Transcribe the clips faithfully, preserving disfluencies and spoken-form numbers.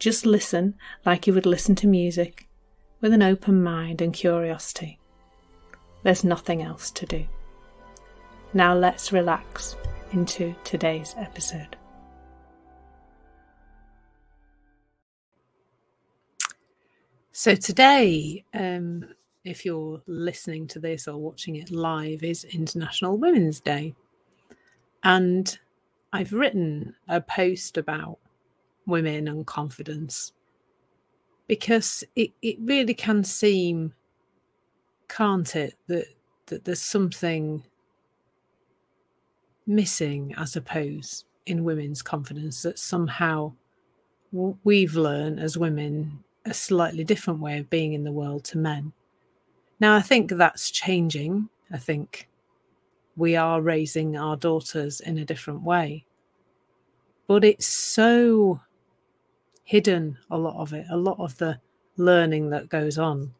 Just listen like you would listen to music, with an open mind and curiosity. There's nothing else to do. Now let's relax into today's episode. So today, um, if you're listening to this or watching it live, is International Women's Day. And I've written a post about women and confidence, because it, it really can seem, can't it, that, that there's something missing, I suppose, in women's confidence, that somehow we've learned as women a slightly different way of being in the world to men. Now, I think that's changing. I think we are raising our daughters in a different way. But it's so hidden, a lot of it, a lot of the learning that goes on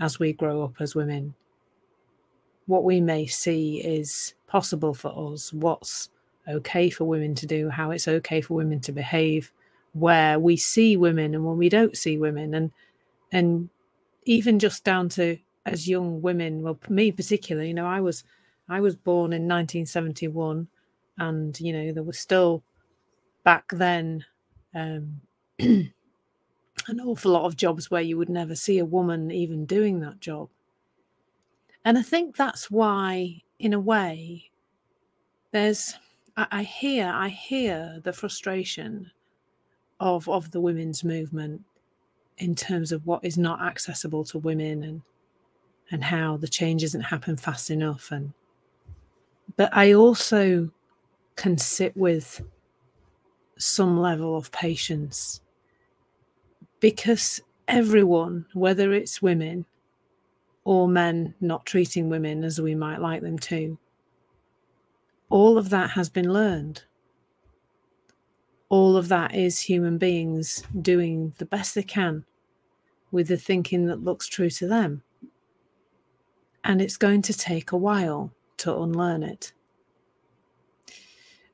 as we grow up as women. What we may see is possible for us, what's okay for women to do, how it's okay for women to behave, where we see women and when we don't see women. And and even just down to as young women, well, me particularly, you know, I was I was born in nineteen seventy-one, and, you know, there was still back then um an awful lot of jobs where you would never see a woman even doing that job. And I think that's why, in a way, there's I, I hear I hear the frustration of of the women's movement in terms of what is not accessible to women, and and how the change isn't happen fast enough. And but I also can sit with some level of patience, because everyone, whether it's women or men not treating women as we might like them to, all of that has been learned. All of that is human beings doing the best they can with the thinking that looks true to them. And it's going to take a while to unlearn it.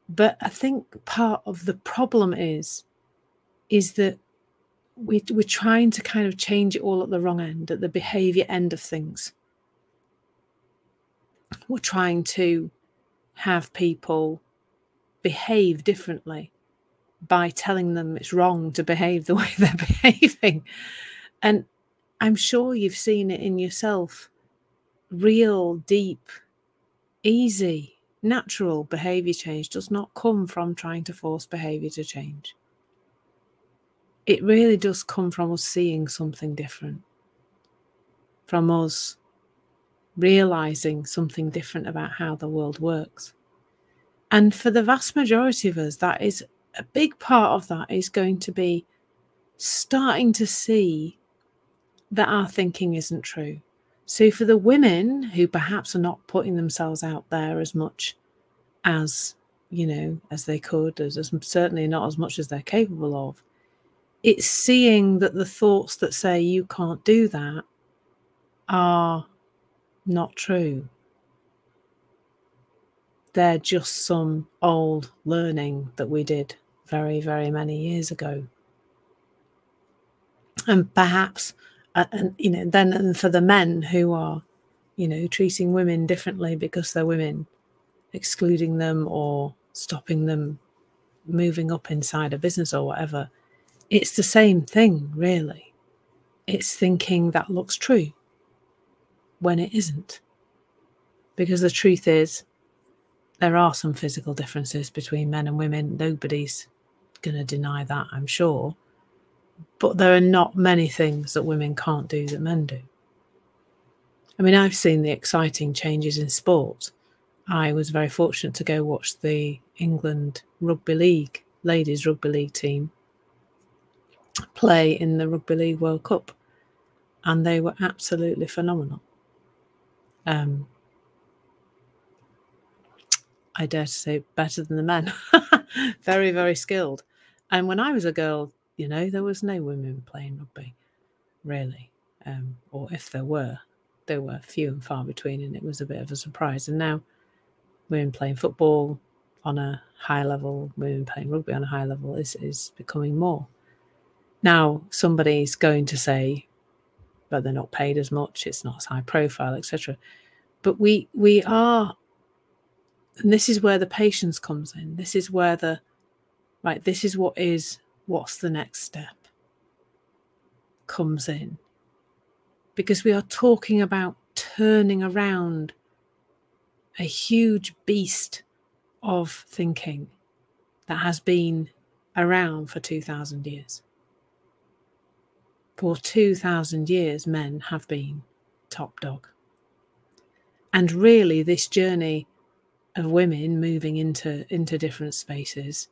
But I think part of the problem is, is that we, we're trying to kind of change it all at the wrong end, at the behaviour end of things. We're trying to have people behave differently by telling them it's wrong to behave the way they're behaving. And I'm sure you've seen it in yourself. Real, deep, easy, natural behaviour change does not come from trying to force behaviour to change. It really does come from us seeing something different, from us realising something different about how the world works. And for the vast majority of us, that is a big part of that is going to be starting to see that our thinking isn't true. So for the women who perhaps are not putting themselves out there as much as, you know, as they could, as, as certainly not as much as they're capable of, it's seeing that the thoughts that say you can't do that are not true. They're just some old learning that we did very, very many years ago. And perhaps... Uh, and, you know, then and for the men who are, you know, treating women differently because they're women, excluding them or stopping them moving up inside a business or whatever, it's the same thing, really. It's thinking that looks true when it isn't. Because the truth is, there are some physical differences between men and women. Nobody's going to deny that, I'm sure. But there are not many things that women can't do that men do. I mean, I've seen the exciting changes in sport. I was very fortunate to go watch the England Rugby League, ladies rugby league team. play in the Rugby League World Cup, and they were absolutely phenomenal. Um, I dare to say better than the men. Very, very skilled. And when I was a girl, you know, there was no women playing rugby, really. Um, or if there were, there were few and far between, and it was a bit of a surprise. And now women playing football on a high level, women playing rugby on a high level is, is becoming more. Now, somebody's going to say, but they're not paid as much, it's not as high profile, et cetera. But we we are, and this is where the patience comes in. This is where the, right, this is what is, what's the next step comes in. Because we are talking about turning around a huge beast of thinking that has been around for two thousand years. For two thousand years, men have been top dog. And really, this journey of women moving into, into different spaces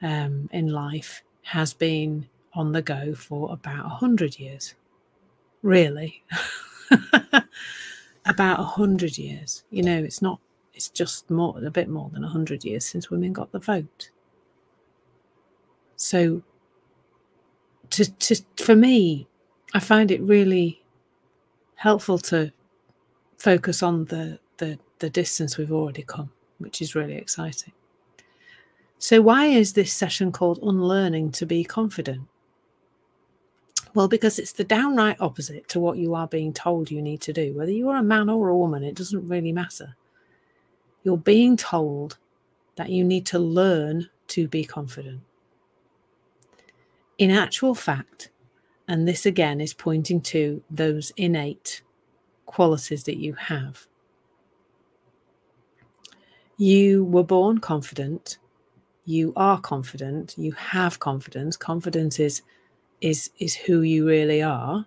um, in life has been on the go for about one hundred years. Really, about a hundred years. You know, it's not. It's just more, a bit more than a hundred years since women got the vote. So, to to for me, I find it really helpful to focus on the the the distance we've already come, which is really exciting. So, why is this session called "Unlearning to Be Confident"? Well, because it's the downright opposite to what you are being told you need to do. Whether you are a man or a woman, it doesn't really matter. You're being told that you need to learn to be confident. In actual fact, and this again is pointing to those innate qualities that you have, you were born confident, you are confident, you have confidence. Confidence is is is who you really are.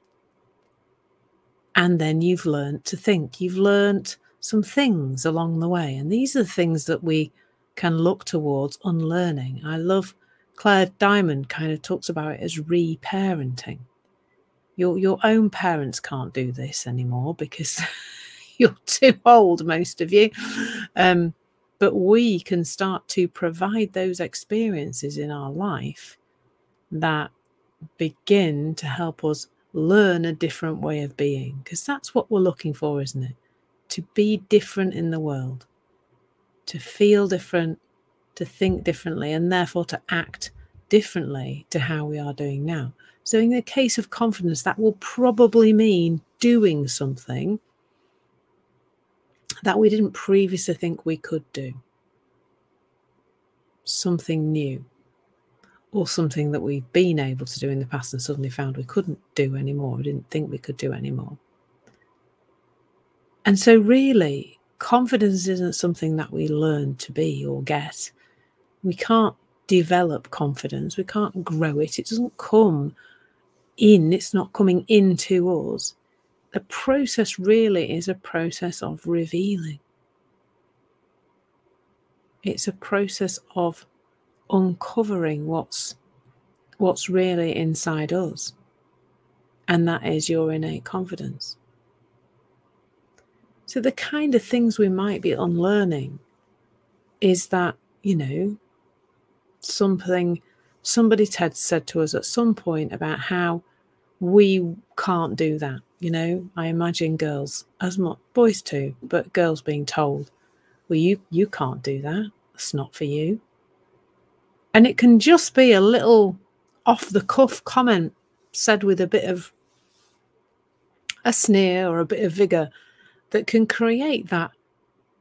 And then you've learned to think. You've learned some things along the way. And these are the things that we can look towards unlearning. I love Claire Diamond kind of talks about it as re-parenting. Your, your own parents can't do this anymore because you're too old, most of you. Um, but we can start to provide those experiences in our life that begin to help us learn a different way of being, because that's what we're looking for, isn't it? To be different in the world, to feel different, to think differently, and therefore to act differently to how we are doing now. So in the case of confidence, that will probably mean doing something that we didn't previously think we could do, something new, or something that we've been able to do in the past and suddenly found we couldn't do anymore, or didn't think we could do anymore. And so really, confidence isn't something that we learn to be or get. We can't develop confidence. We can't grow it. It doesn't come in. It's not coming into us. The process really is a process of revealing. It's a process of uncovering what's what's really inside us, and that is your innate confidence. So the kind of things we might be unlearning is that, you know, something somebody Ted said to us at some point about how we can't do that. You know, I imagine girls, as much boys too, but girls being told, well, you you can't do that, it's not for you. And it can just be a little off-the-cuff comment said with a bit of a sneer or a bit of vigour that can create that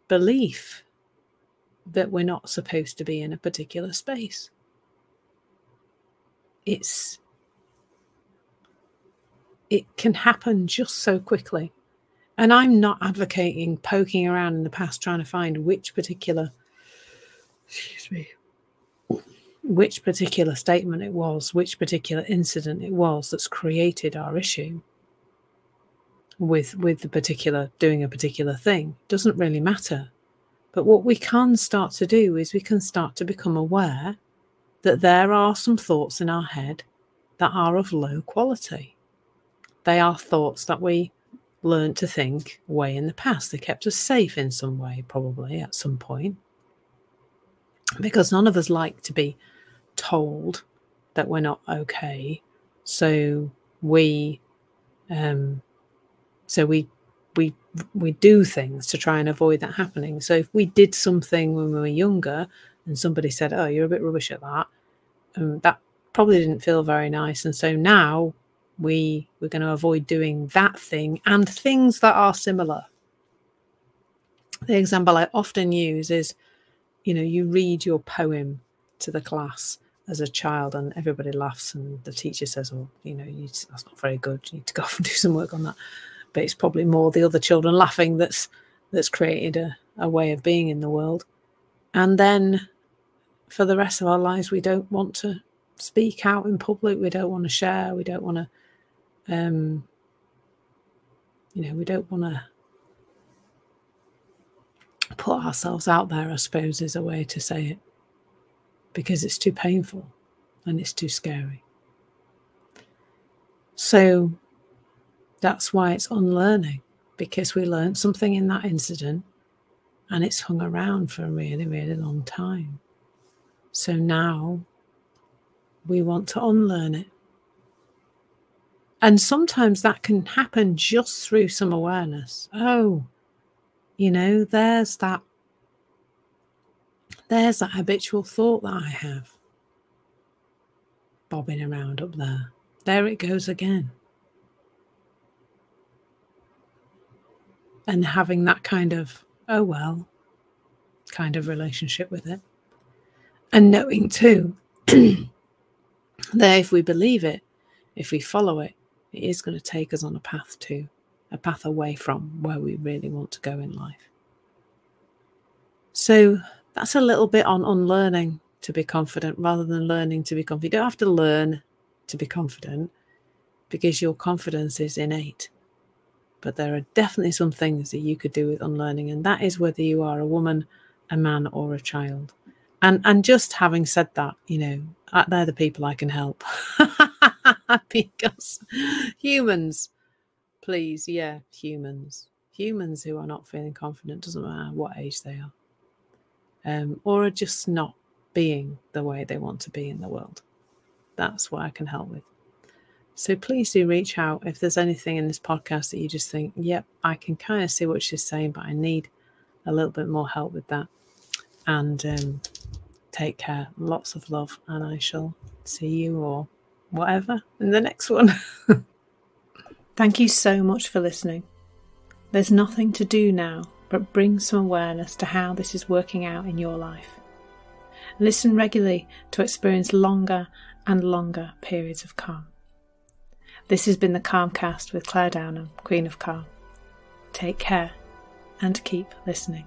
belief that we're not supposed to be in a particular space. It's, it can happen just so quickly. And I'm not advocating poking around in the past trying to find which particular... Excuse me. which particular statement it was, which particular incident it was that's created our issue with with the particular, doing a particular thing. Doesn't really matter. But what we can start to do is we can start to become aware that there are some thoughts in our head that are of low quality. They are thoughts that we learned to think way in the past. They kept us safe in some way, probably at some point, because none of us like to be told that we're not okay. So we, um, so we, we, we do things to try and avoid that happening. So if we did something when we were younger and somebody said, "Oh, you're a bit rubbish at that," um, that probably didn't feel very nice. And so now we we're going to avoid doing that thing and things that are similar. The example I often use is, you know, you read your poem to the class as a child and everybody laughs and the teacher says, "Oh, you know, you, that's not very good. You need to go off and do some work on that." But it's probably more the other children laughing that's that's created a, a way of being in the world. And then for the rest of our lives, we don't want to speak out in public. We don't want to share. We don't want to, um, you know, we don't want to put ourselves out there, I suppose, is a way to say it, because it's too painful and it's too scary. So that's why it's unlearning, because we learned something in that incident and it's hung around for a really, really long time. So now we want to unlearn it. And sometimes that can happen just through some awareness. Oh, you know, there's that, there's that habitual thought that I have bobbing around up there. There it goes again. And having that kind of, oh well, kind of relationship with it. And knowing too, that if we believe it, if we follow it, it is going to take us on a path to, a path away from where we really want to go in life. So that's a little bit on unlearning to be confident rather than learning to be confident. You don't have to learn to be confident because your confidence is innate. But there are definitely some things that you could do with unlearning, and that is whether you are a woman, a man, or a child. And and just having said that, you know, they're the people I can help. Because humans, please, yeah, humans. Humans who are not feeling confident, doesn't matter what age they are. Um, or are just not being the way they want to be in the world. That's what I can help with. So please do reach out if there's anything in this podcast that you just think, yep, I can kind of see what she's saying, but I need a little bit more help with that. And um, take care. Lots of love. And I shall see you or whatever in the next one. Thank you so much for listening. There's nothing to do now but bring some awareness to how this is working out in your life. Listen regularly to experience longer and longer periods of calm. This has been the CalmCast with Claire Downham, Queen of Calm. Take care and keep listening.